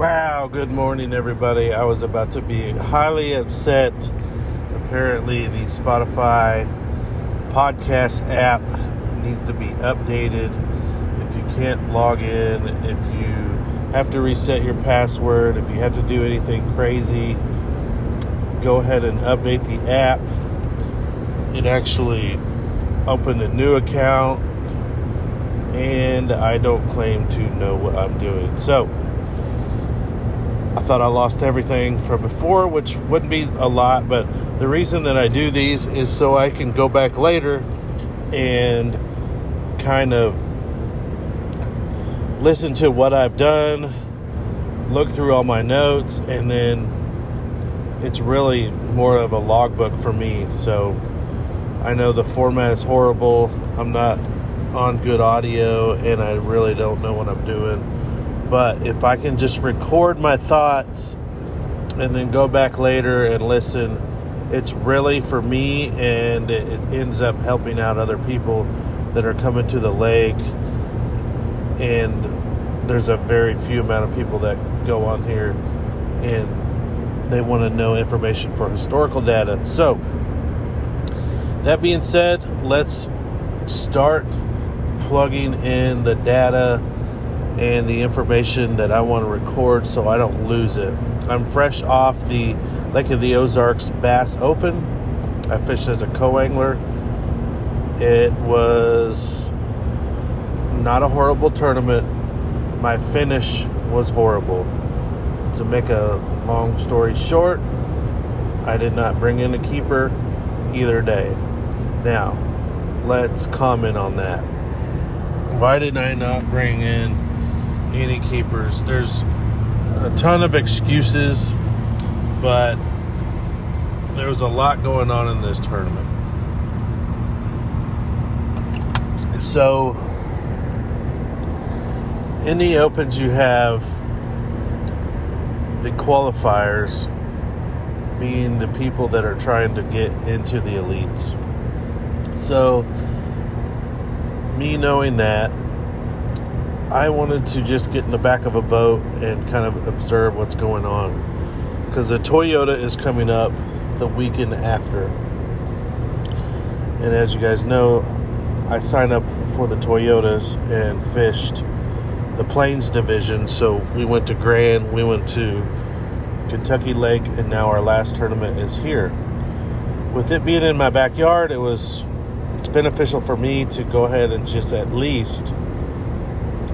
Wow, good morning everybody. I was about to be highly upset. Apparently the Spotify podcast app needs to be updated. If you can't log in, if you have to reset your password, if you have to do anything crazy, go ahead and update the app. It actually opened a new account and I don't claim to know what I'm doing. So I thought I lost everything from before, which wouldn't be a lot, but the reason that I do these is so I can go back later and kind of listen to what I've done, look through all my notes, and then it's really more of a logbook for me. So I know the format is horrible. I'm not on good audio, and I really don't know what I'm doing. But if I can just record my thoughts and then go back later and listen, it's really for me, and it ends up helping out other people that are coming to the lake. And there's a very few amount of people that go on here and they want to know information for historical data. So that being said, let's start plugging in the data and the information that I want to record so I don't lose it. I'm fresh off the Lake of the Ozarks Bass Open. I fished as a co-angler. It was not a horrible tournament. My finish was horrible. To make a long story short, I did not bring in a keeper either day. Now, let's comment on that. Why did I not bring in any keepers? There's a ton of excuses, but there was a lot going on in this tournament. So, in the opens you have the qualifiers, being the people that are trying to get into the elites. So, me knowing that, I wanted to just get in the back of a boat and kind of observe what's going on, because the Toyota is coming up the weekend after. And as you guys know, I signed up for the Toyotas and fished the Plains division. So we went to Grand, we went to Kentucky Lake, and now our last tournament is here. With it being in my backyard, it's beneficial for me to go ahead and just at least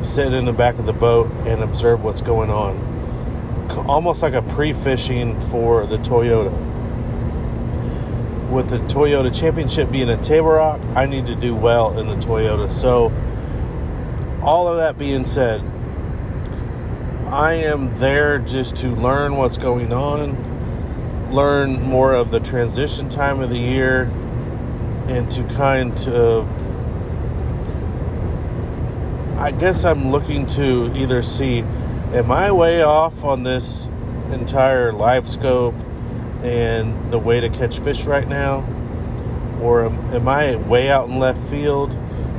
sit in the back of the boat and observe what's going on, almost like a pre-fishing for the Toyota. With the Toyota championship being at Table Rock, I need to do well in the Toyota. So all of that being said, I am there just to learn what's going on, learn more of the transition time of the year, and to kind of, I guess I'm looking to either see, am I way off on this entire LiveScope and the way to catch fish right now? Or am I way out in left field?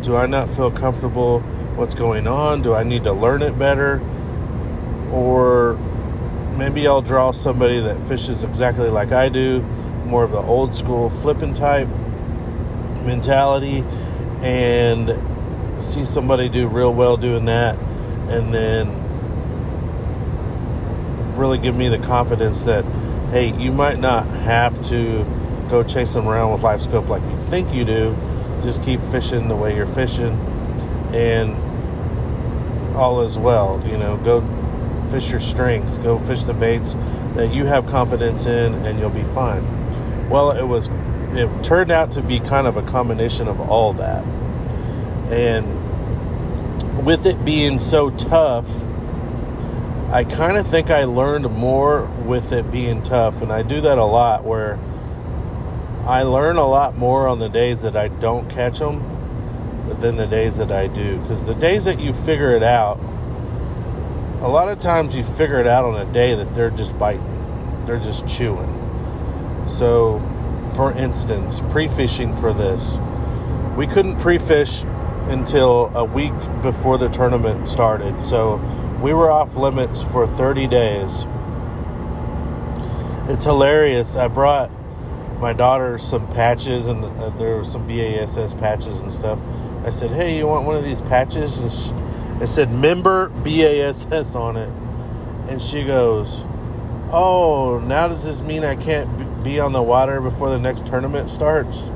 Do I not feel comfortable? What's going on? Do I need to learn it better? Or maybe I'll draw somebody that fishes exactly like I do, more of the old school flipping type mentality, and see somebody do real well doing that, and then really give me the confidence that, hey, you might not have to go chase them around with LiveScope like you think you do. Just keep fishing the way you're fishing, and all is well. You know, go fish your strengths, go fish the baits that you have confidence in, and you'll be fine. Well, it turned out to be kind of a combination of all that. And with it being so tough, I kind of think I learned more with it being tough. And I do that a lot, where I learn a lot more on the days that I don't catch them than the days that I do. Because the days that you figure it out, a lot of times you figure it out on a day that they're just biting, they're just chewing. So for instance, pre-fishing for this, we couldn't pre-fish until a week before the tournament started. So We were off limits for 30 days. It's hilarious. I brought my daughter some patches, and there were some BASS patches and stuff. I said, hey, you want one of these patches? And it said, member BASS on it. And she goes, oh, now does this mean I can't be on the water before the next tournament starts?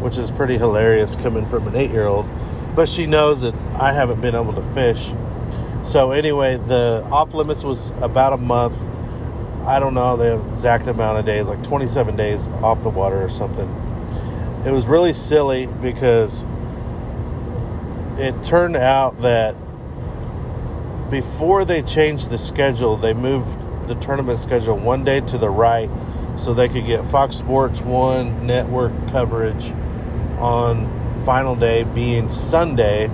Which is pretty hilarious coming from an 8-year-old. But she knows that I haven't been able to fish. So anyway, the off limits was about a month. I don't know the exact amount of days, like 27 days off the water or something. It was really silly because it turned out that before they changed the schedule, they moved the tournament schedule one day to the right so they could get Fox Sports 1 network coverage on final day being Sunday,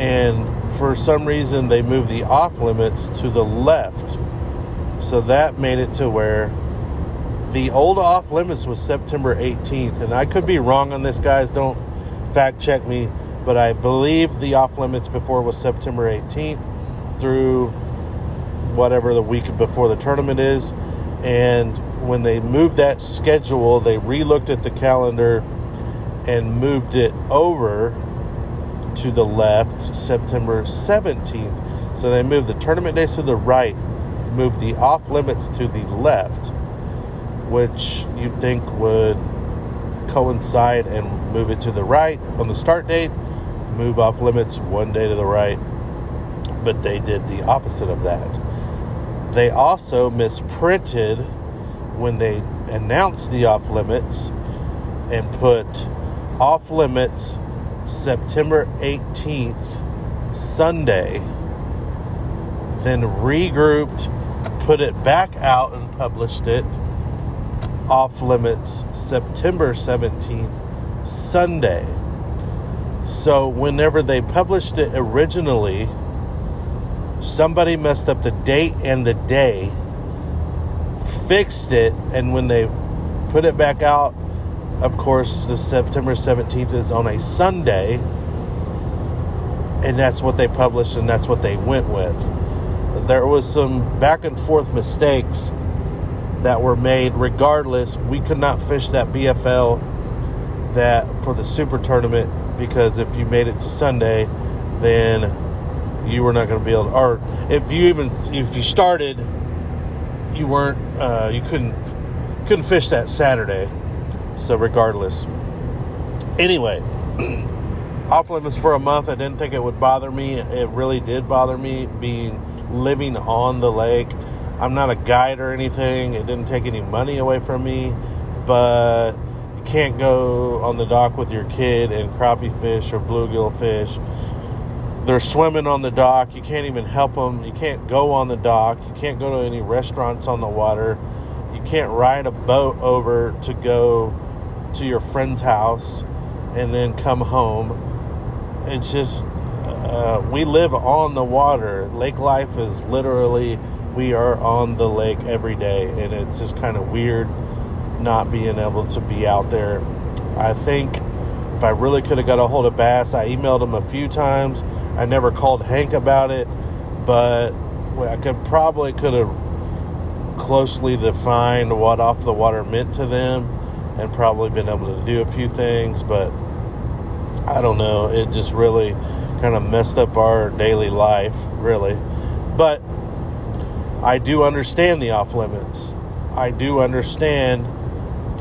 and for some reason they moved the off limits to the left, so that made it to where the old off limits was September 18th, and I could be wrong on this, guys, don't fact check me, but I believe the off limits before was September 18th through whatever the week before the tournament is. And when they moved that schedule, they re-looked at the calendar and moved it over to the left, September 17th. So they moved the tournament days to the right, moved the off limits to the left, which you'd think would coincide and move it to the right on the start date, move off limits one day to the right. But they did the opposite of that. They also misprinted when they announced the off limits and put off limits September 18th, Sunday, then regrouped, put it back out and published it off limits September 17th, Sunday. So whenever they published it originally, somebody messed up the date and the day, fixed it, and when they put it back out, of course, the September 17th is on a Sunday, and that's what they published, and that's what they went with. There was some back and forth mistakes that were made. Regardless, we could not fish that BFL that for the Super Tournament, because if you made it to Sunday, then you were not going to be able to, or if you started, you weren't, you couldn't fish that Saturday. So regardless, anyway, off limits for a month. I didn't think it would bother me. It really did bother me living on the lake. I'm not a guide or anything. It didn't take any money away from me, but you can't go on the dock with your kid and crappie fish or bluegill fish. They're swimming on the dock. You can't even help them. You can't go on the dock. You can't go to any restaurants on the water. You can't ride a boat over to go to your friend's house and then come home. It's just, we live on the water. Lake life is literally, we are on the lake every day. And it's just kind of weird not being able to be out there. I think if I really could have got a hold of Bass, I emailed him a few times. I never called Hank about it, but I could have closely defined what off the water meant to them and probably been able to do a few things, but I don't know, it just really kind of messed up our daily life, really. But I do understand the off limits. I do understand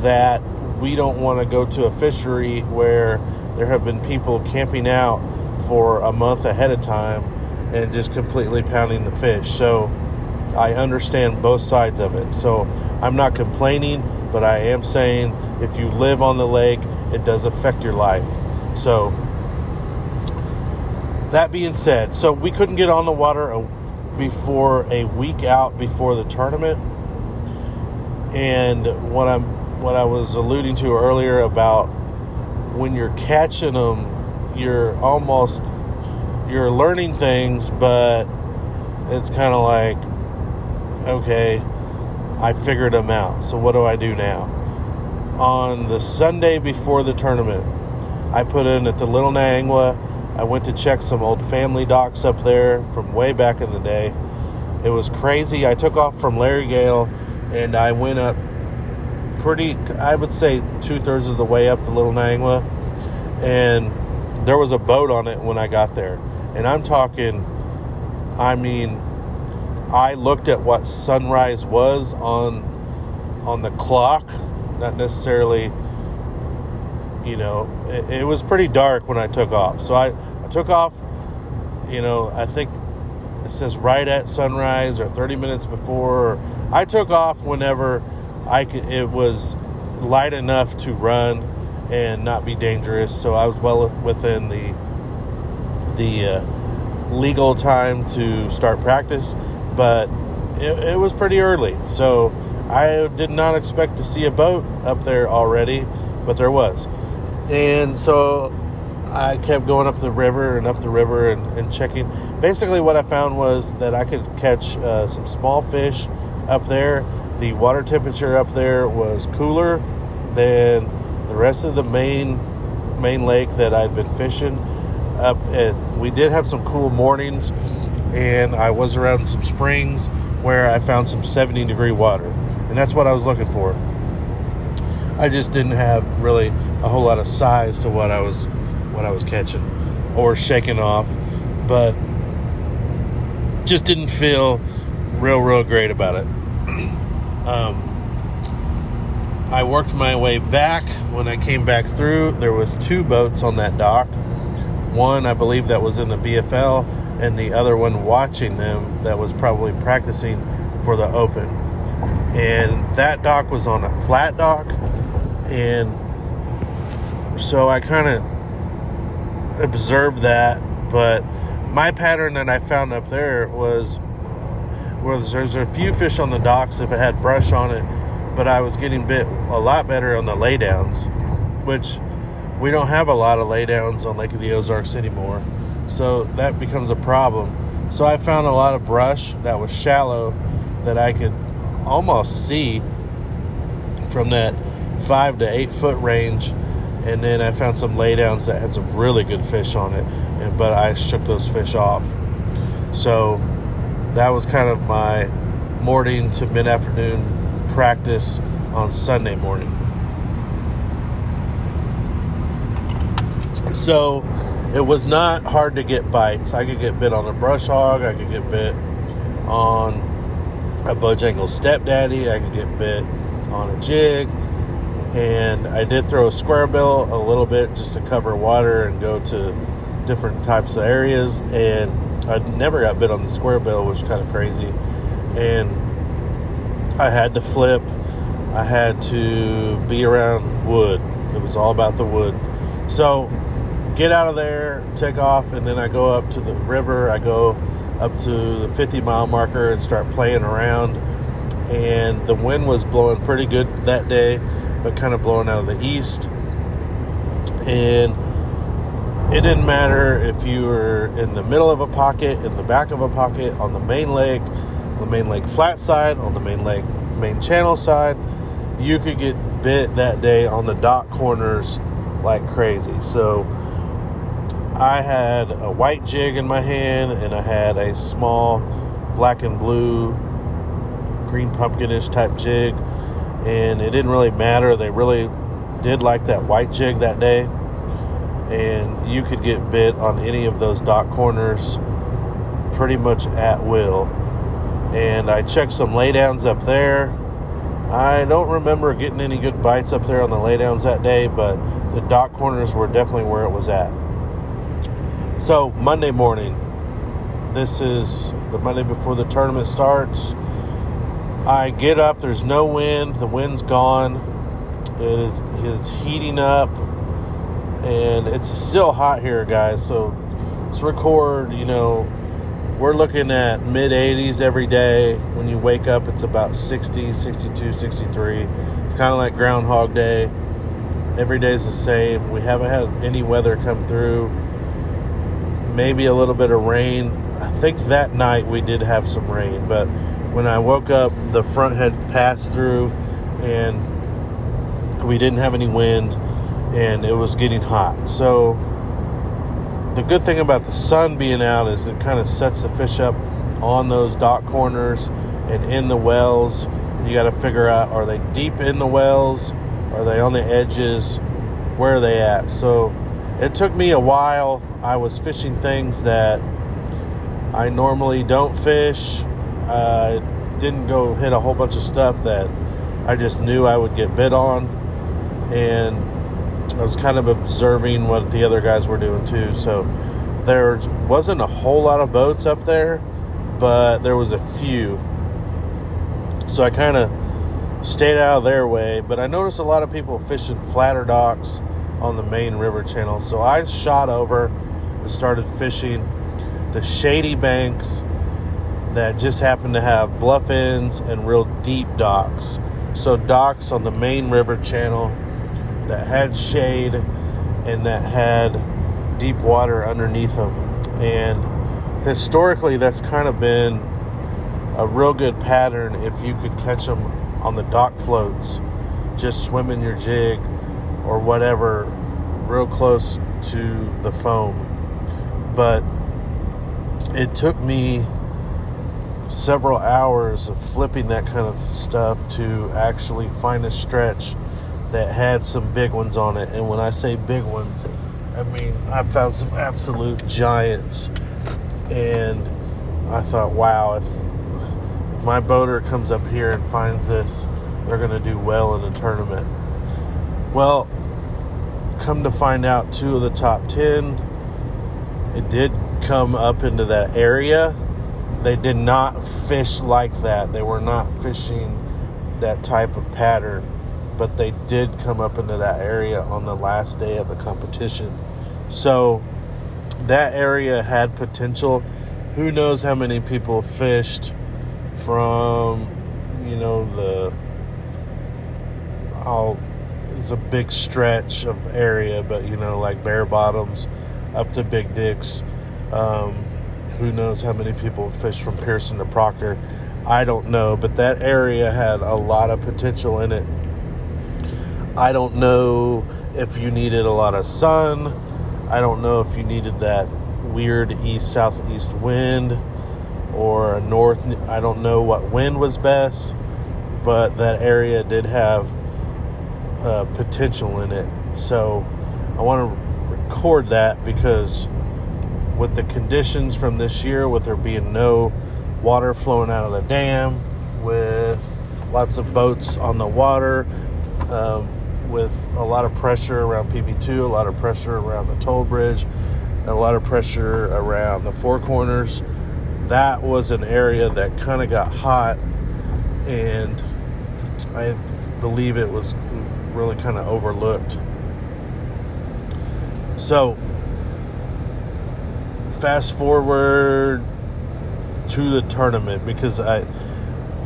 that we don't want to go to a fishery where there have been people camping out for a month ahead of time and just completely pounding the fish. So I understand both sides of it. So I'm not complaining, but I am saying if you live on the lake, it does affect your life. So that being said, so we couldn't get on the water before a week out before the tournament. And what I was alluding to earlier about when you're catching them, you're learning things, but it's kind of like, okay, I figured them out, so what do I do now? On the Sunday before the tournament, I put in at the Little Niangua I went to check some old family docks up there from way back in the day. It was crazy. I took off from Larry Gale, and I went up pretty, I would say, two-thirds of the way up the Little Niangua, and there was a boat on it when I got there. And I'm talking, I mean, I looked at what sunrise was on the clock, not necessarily, you know, it was pretty dark when I took off. So I took off, you know, I think it says right at sunrise or 30 minutes before. I took off whenever it was light enough to run and not be dangerous. So I was well within the legal time to start practice, but it was pretty early. So I did not expect to see a boat up there already, but there was. And so I kept going up the river and checking. Basically what I found was that I could catch some small fish up there. The water temperature up there was cooler than the rest of the main lake that I'd been fishing up at. We did have some cool mornings, and I was around some springs where I found some 70-degree water, and that's what I was looking for. I just didn't have really a whole lot of size to what I was catching or shaking off, but just didn't feel real great about it. I worked my way back. When I came back through, there was two boats on that dock. One, I believe, that was in the BFL, and the other one watching them that was probably practicing for the Open. And that dock was on a flat dock, and so I kind of observed that. But my pattern that I found up there was, well, there's a few fish on the docks if it had brush on it, but I was getting bit a lot better on the laydowns, which we don't have a lot of laydowns on Lake of the Ozarks anymore, so that becomes a problem. So I found a lot of brush that was shallow that I could almost see from that 5 to 8 foot range, and then I found some laydowns that had some really good fish on it, but I shook those fish off. So that was kind of my morning to mid-afternoon practice on Sunday morning. So it was not hard to get bites. I could get bit on a brush hog. I could get bit on a Bojangles Stepdaddy. I could get bit on a jig. And I did throw a square bill a little bit just to cover water and go to different types of areas. And I never got bit on the square bill, which was kind of crazy. And I had to flip. I had to be around wood. It was all about the wood. So get out of there, take off, and then I go up to the river. I go up to the 50-mile marker and start playing around. And the wind was blowing pretty good that day, but kind of blowing out of the east. And it didn't matter if you were in the middle of a pocket, in the back of a pocket, on the main lake, flat side, on the main lake, main channel side. You could get bit that day on the dock corners like crazy. So I had a white jig in my hand, and I had a small black and blue, green pumpkin-ish type jig. And it didn't really matter. They really did like that white jig that day. And you could get bit on any of those dock corners pretty much at will. And I checked some laydowns up there. I don't remember getting any good bites up there on the laydowns that day, but the dock corners were definitely where it was at. So Monday morning, this is the Monday before the tournament starts. I get up, there's no wind, the wind's gone, it is heating up. And it's still hot here, guys, so let's record. You know, we're looking at mid-80s every day. When you wake up, it's about 60, 62, 63. It's kind of like Groundhog Day. Every day's the same. We haven't had any weather come through. Maybe a little bit of rain. I think that night we did have some rain, but when I woke up, the front had passed through, and we didn't have any wind. And it was getting hot. So The good thing about the sun being out is it kind of sets the fish up on those dock corners and in the wells. And you got to figure out, are they deep in the wells? Are they on the edges? Where are they at? So it took me a while. I was fishing things that I normally don't fish. I didn't go hit a whole bunch of stuff that I just knew I would get bit on. And I was kind of observing what the other guys were doing too. So there wasn't a whole lot of boats up there, but there was a few. So I kind of stayed out of their way. But I noticed a lot of people fishing flatter docks on the main river channel. So I shot over and started fishing the shady banks that just happened to have bluff ends and real deep docks. So docks on the main river channel that had shade and that had deep water underneath them. And historically, that's kind of been a real good pattern if you could catch them on the dock floats, just swimming your jig or whatever real close to the foam. But it took me several hours of flipping that kind of stuff to actually find a stretch that had some big ones on it. And when I say big ones, I mean I found some absolute giants. And I thought, wow, if my boater comes up here and finds this, they're going to do well in a tournament. Well, come to find out, 2 of the top 10, it did come up into that area. They did not fish like that. They were not fishing that type of pattern, but they did come up into that area on the last day of the competition. So that area had potential. Who knows how many people fished from, it's a big stretch of area, but, like bare bottoms up to big dicks. Who knows how many people fished from Pearson to Proctor. I don't know, but that area had a lot of potential in it. I don't know if you needed a lot of sun. I don't know if you needed that weird east-southeast wind or a north. I don't know what wind was best, but that area did have potential in it. So I want to record that because with the conditions from this year, with there being no water flowing out of the dam, with lots of boats on the water, with a lot of pressure around PB2, a lot of pressure around the toll bridge, a lot of pressure around the Four Corners. That was an area that kind of got hot, and I believe it was really kind of overlooked. So fast forward to the tournament, because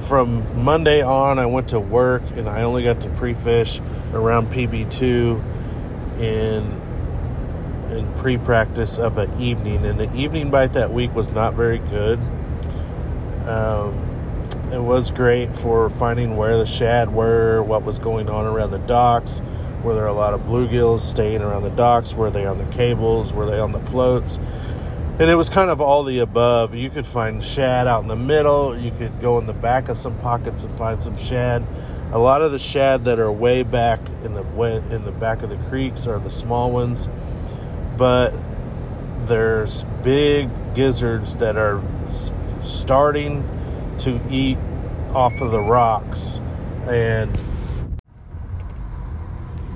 from Monday on, I went to work, and I only got to pre-fish around PB2 in pre-practice of an evening. And the evening bite that week was not very good. It was great for finding where the shad were, what was going on around the docks, were there a lot of bluegills staying around the docks, were they on the cables, were they on the floats. And it was kind of all the above. You could find shad out in the middle. You could go in the back of some pockets and find some shad. A lot of the shad that are way back in the back of the creeks are the small ones. But there's big gizzards that are starting to eat off of the rocks. And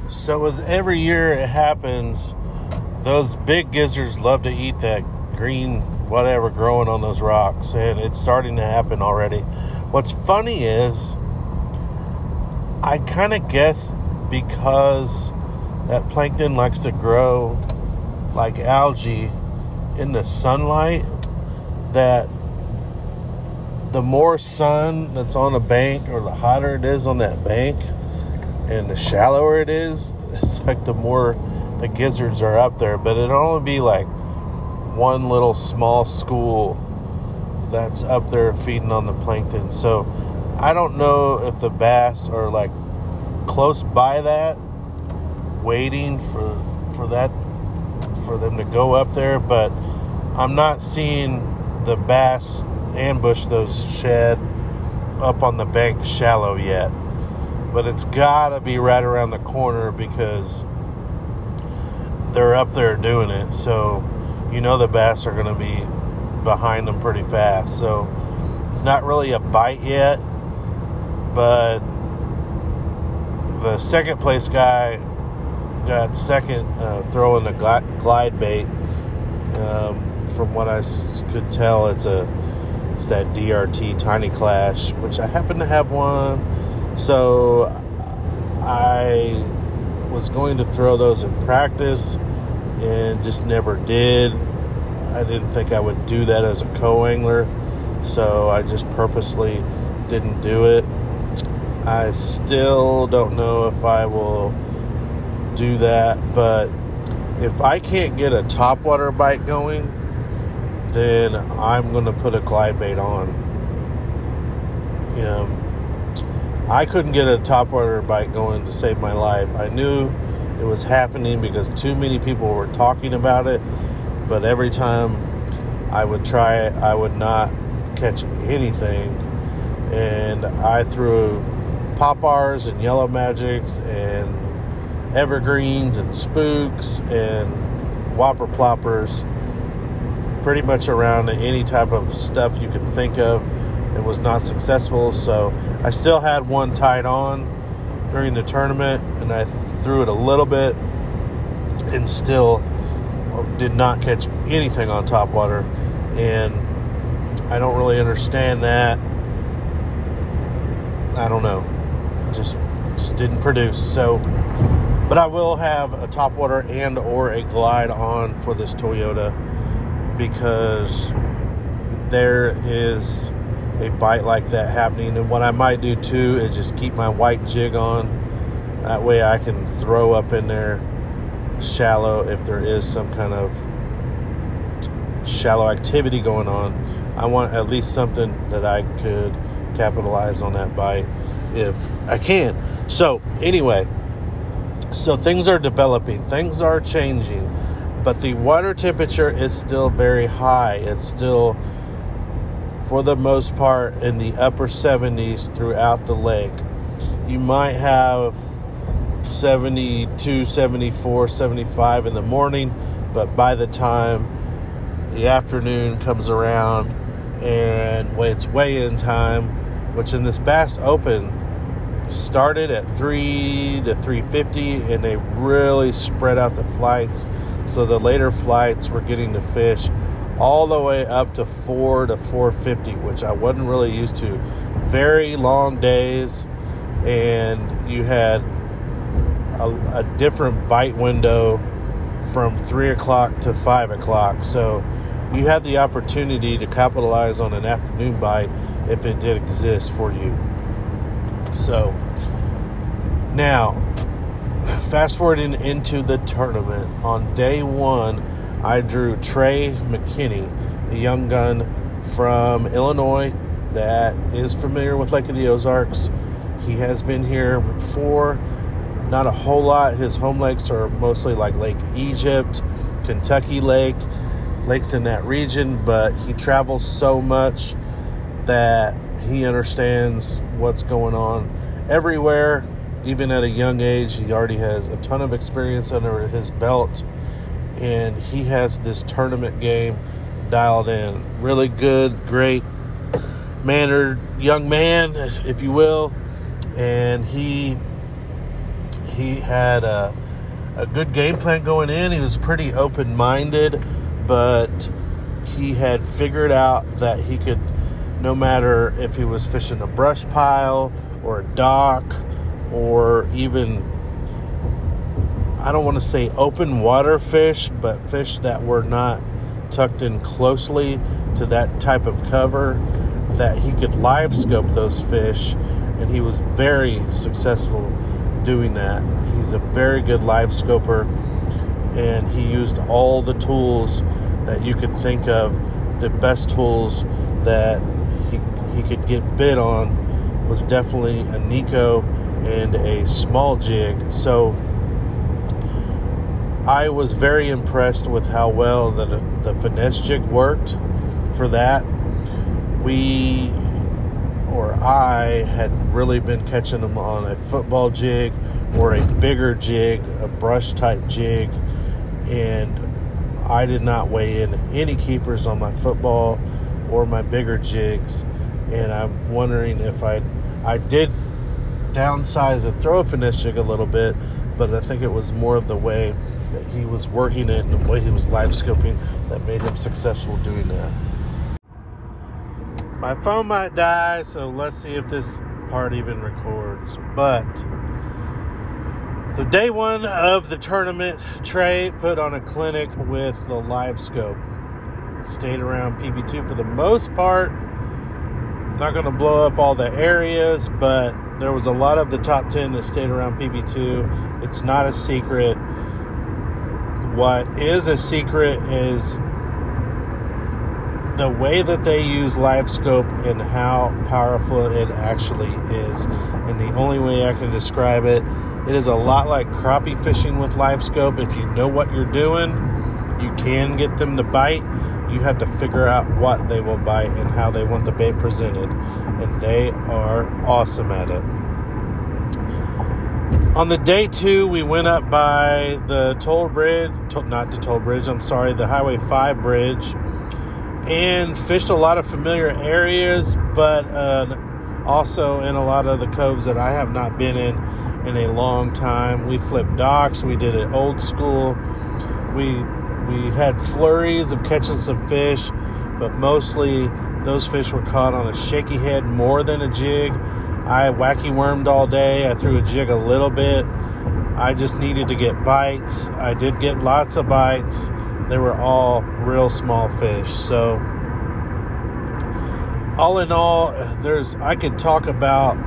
so as every year it happens, those big gizzards love to eat that green whatever growing on those rocks, and it's starting to happen already. What's funny is I kind of guess because that plankton likes to grow like algae in the sunlight, that the more sun that's on a bank, or the hotter it is on that bank and the shallower it is, it's like the more the gizzards are up there. But it'll only be like one little small school that's up there feeding on the plankton. So I don't know if the bass are like close by that, waiting for that for them to go up there, but I'm not seeing the bass ambush those shad up on the bank shallow yet. But it's gotta be right around the corner because they're up there doing it. So you know the bass are gonna be behind them pretty fast. So it's not really a bite yet, but the second place guy got second throwing the glide bait. From what I could tell, it's that DRT Tiny Clash, which I happen to have one. So I was going to throw those in practice and just never did. I didn't think I would do that as a co-angler, so I just purposely didn't do it. I still don't know if I will do that, but if I can't get a topwater bite going, then I'm going to put a glide bait on. I couldn't get a topwater bite going to save my life. I knew it was happening because too many people were talking about it, but every time I would try it, I would not catch anything. And I threw Pop R's and Yellow Magics and evergreens and spooks and whopper ploppers, pretty much around any type of stuff you could think of. It was not successful, so I still had one tied on during the tournament, and I threw it a little bit and still did not catch anything on topwater. And I don't really understand that. I don't know, just didn't produce. So but I will have a topwater and or a glide on for this Toyota because there is a bite like that happening. And what I might do too is just keep my white jig on. That way I can throw up in there shallow if there is some kind of shallow activity going on. I want at least something that I could capitalize on that bite if I can. So anyway, so things are developing, things are changing, but the water temperature is still very high. It's still, for the most part, in the upper 70s throughout the lake. You might have 72, 74, 75 in the morning, but by the time the afternoon comes around and it's weigh-in time, which in this Bass Open started at 3 to 3:50, and they really spread out the flights, so the later flights were getting to fish all the way up to 4 to 4:50, which I wasn't really used to. Very long days, and you had a different bite window from 3 o'clock to 5 o'clock, so you had the opportunity to capitalize on an afternoon bite if it did exist for you. So now, fast forwarding into the tournament, on day one, I drew Trey McKinney, a young gun from Illinois that is familiar with Lake of the Ozarks. He has been here before, not a whole lot. His home lakes are mostly like Lake Egypt, Kentucky Lake, lakes in that region, but he travels so much that he understands what's going on everywhere. Even at a young age, he already has a ton of experience under his belt, and he has this tournament game dialed in. Really good, great, mannered young man, if you will. And he had a good game plan going in. He was pretty open-minded, but he had figured out that he could, no matter if he was fishing a brush pile or a dock or even, I don't want to say open water fish, but fish that were not tucked in closely to that type of cover, that he could live scope those fish. And he was very successful doing that. He's a very good live scoper, and he used all the tools that you could think of. The best tools that he could get bit on was definitely a Nico and a small jig. So I was very impressed with how well the finesse jig worked for that. I had really been catching them on a football jig or a bigger jig, a brush type jig, and I did not weigh in any keepers on my football or my bigger jigs. And I'm wondering if I did downsize and throw a finesse jig a little bit, but I think it was more of the way that he was working it and the way he was live scoping that made him successful doing that. My phone might die, so let's see if this part even records. But the day one of the tournament, Trey put on a clinic with the LiveScope. Stayed around PB2 for the most part. Not going to blow up all the areas, but there was a lot of the top 10 that stayed around PB2. It's not a secret. What is a secret is the way that they use LiveScope and how powerful it actually is. And the only way I can describe it, it is a lot like crappie fishing with LiveScope. If you know what you're doing, you can get them to bite. You have to figure out what they will bite and how they want the bait presented. And they are awesome at it. On the day two, we went up by the toll bridge, the Highway 5 bridge, and fished a lot of familiar areas, but also in a lot of the coves that I have not been in a long time. We flipped docks, we did it old school. We had flurries of catching some fish, but mostly those fish were caught on a shaky head more than a jig. I wacky wormed all day. I threw a jig a little bit. I just needed to get bites. I did get lots of bites. They were all real small fish. So all in all, I could talk about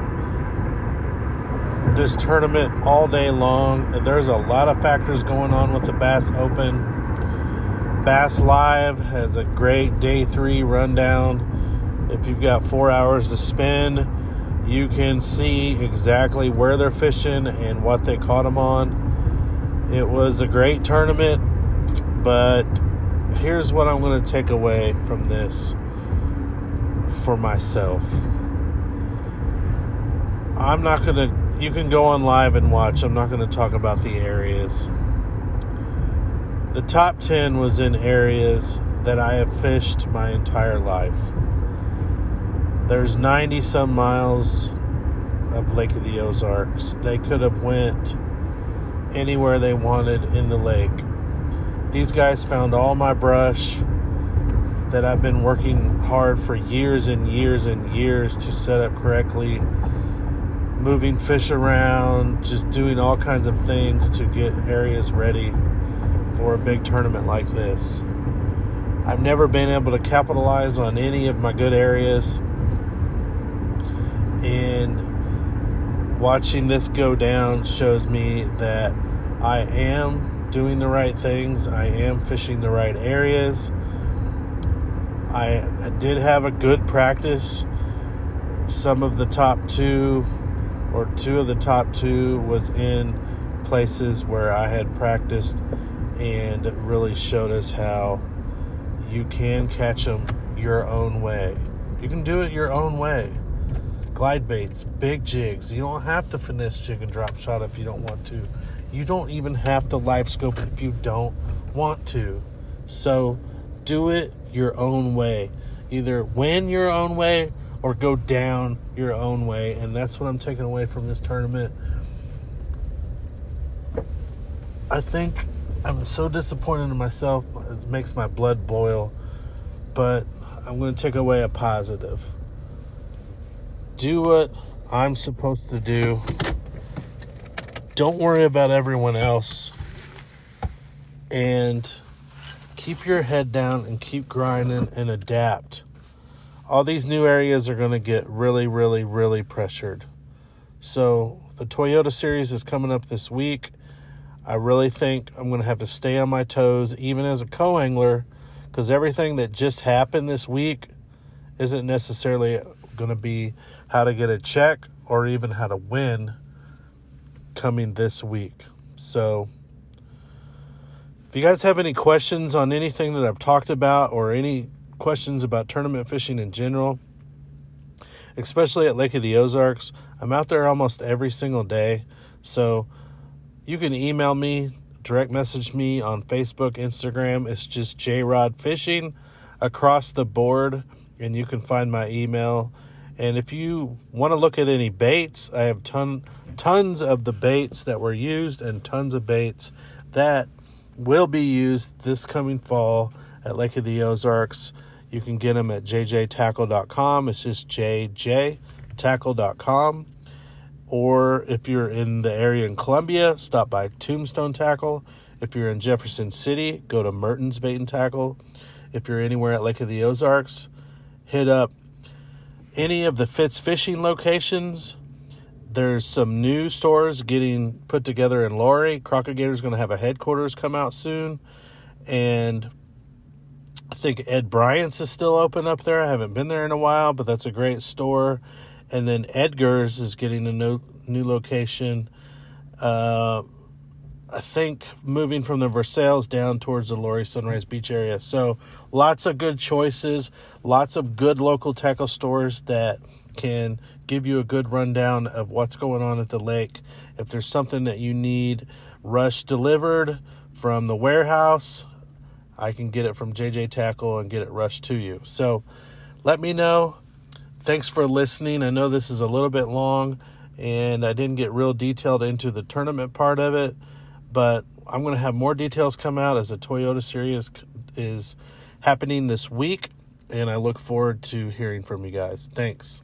this tournament all day long. There's a lot of factors going on with the Bass Open. Bass Live has a great day three rundown. If you've got 4 hours to spend, you can see exactly where they're fishing and what they caught them on. It was a great tournament. But here's what I'm going to take away from this for myself. You can go on live and watch. I'm not going to talk about the areas. The top 10 was in areas that I have fished my entire life. There's 90 some miles of Lake of the Ozarks. They could have went anywhere they wanted in the lake. These guys found all my brush that I've been working hard for years and years and years to set up correctly, moving fish around, just doing all kinds of things to get areas ready for a big tournament like this. I've never been able to capitalize on any of my good areas, and watching this go down shows me that I am doing the right things. I am fishing the right areas. I did have a good practice. Some of the top two or two of the top two was in places where I had practiced, and it really showed us how you can catch them your own way. You can do it your own way. Glide baits, big jigs. You don't have to finesse jig and drop shot if you don't want to. You don't even have to live scope if you don't want to. So do it your own way. Either win your own way or go down your own way. And that's what I'm taking away from this tournament. I think I'm so disappointed in myself. It makes my blood boil. But I'm going to take away a positive. Do what I'm supposed to do. Don't worry about everyone else, and keep your head down and keep grinding and adapt. All these new areas are going to get really, really, really pressured. So the Toyota Series is coming up this week. I really think I'm going to have to stay on my toes, even as a co-angler, because everything that just happened this week isn't necessarily going to be how to get a check or even how to win coming this week. So If you guys have any questions on anything that I've talked about or any questions about tournament fishing in general, especially at Lake of the Ozarks, I'm out there almost every single day. So you can email me, direct message me on Facebook, Instagram. It's just JRod Fishing across the board, and you can find my email. And if you want to look at any baits, I have tons of the baits that were used and tons of baits that will be used this coming fall at Lake of the Ozarks. You can get them at JJTackle.com. It's just JJTackle.com. Or if you're in the area in Columbia, stop by Tombstone Tackle. If you're in Jefferson City, go to Merton's Bait and Tackle. If you're anywhere at Lake of the Ozarks, hit up any of the Fitz Fishing locations. There's some new stores getting put together in Laurie. Crocagator's going to have a headquarters come out soon. And I think Ed Bryant's is still open up there. I haven't been there in a while, but that's a great store. And then Edgar's is getting a new location. I think moving from the Versailles down towards the Laurie Sunrise Beach area. So lots of good choices, lots of good local tackle stores that can give you a good rundown of what's going on at the lake. If there's something that you need rush delivered from the warehouse, I can get it from JJ Tackle and get it rushed to you. So let me know. Thanks for listening. I know this is a little bit long and I didn't get real detailed into the tournament part of it, but I'm going to have more details come out as the Toyota series is happening this week, and I look forward to hearing from you guys. Thanks.